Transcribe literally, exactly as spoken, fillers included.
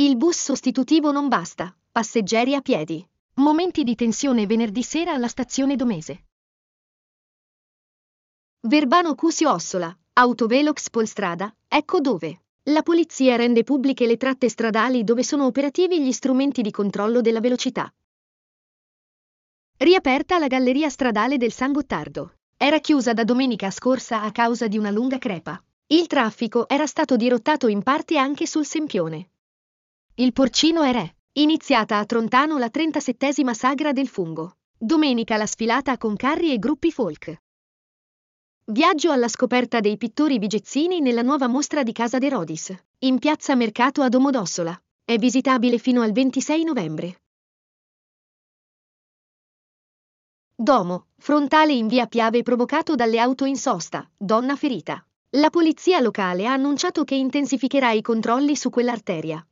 Il bus sostitutivo non basta, passeggeri a piedi. Momenti di tensione venerdì sera alla stazione Domese. Verbano Cusio-Ossola, autovelox Polstrada, ecco dove. La polizia rende pubbliche le tratte stradali dove sono operativi gli strumenti di controllo della velocità. Riaperta la galleria stradale del San Gottardo. Era chiusa da domenica scorsa a causa di una lunga crepa. Il traffico era stato dirottato in parte anche sul Sempione. Il porcino è re. Iniziata a Trontano la trentasettesima Sagra del Fungo. Domenica la sfilata con carri e gruppi folk. Viaggio alla scoperta dei pittori vigezzini nella nuova mostra di Casa de Rodis, in piazza Mercato a Domodossola. È visitabile fino al ventisei novembre. Domo, frontale in via Piave provocato dalle auto in sosta, donna ferita. La polizia locale ha annunciato che intensificherà i controlli su quell'arteria.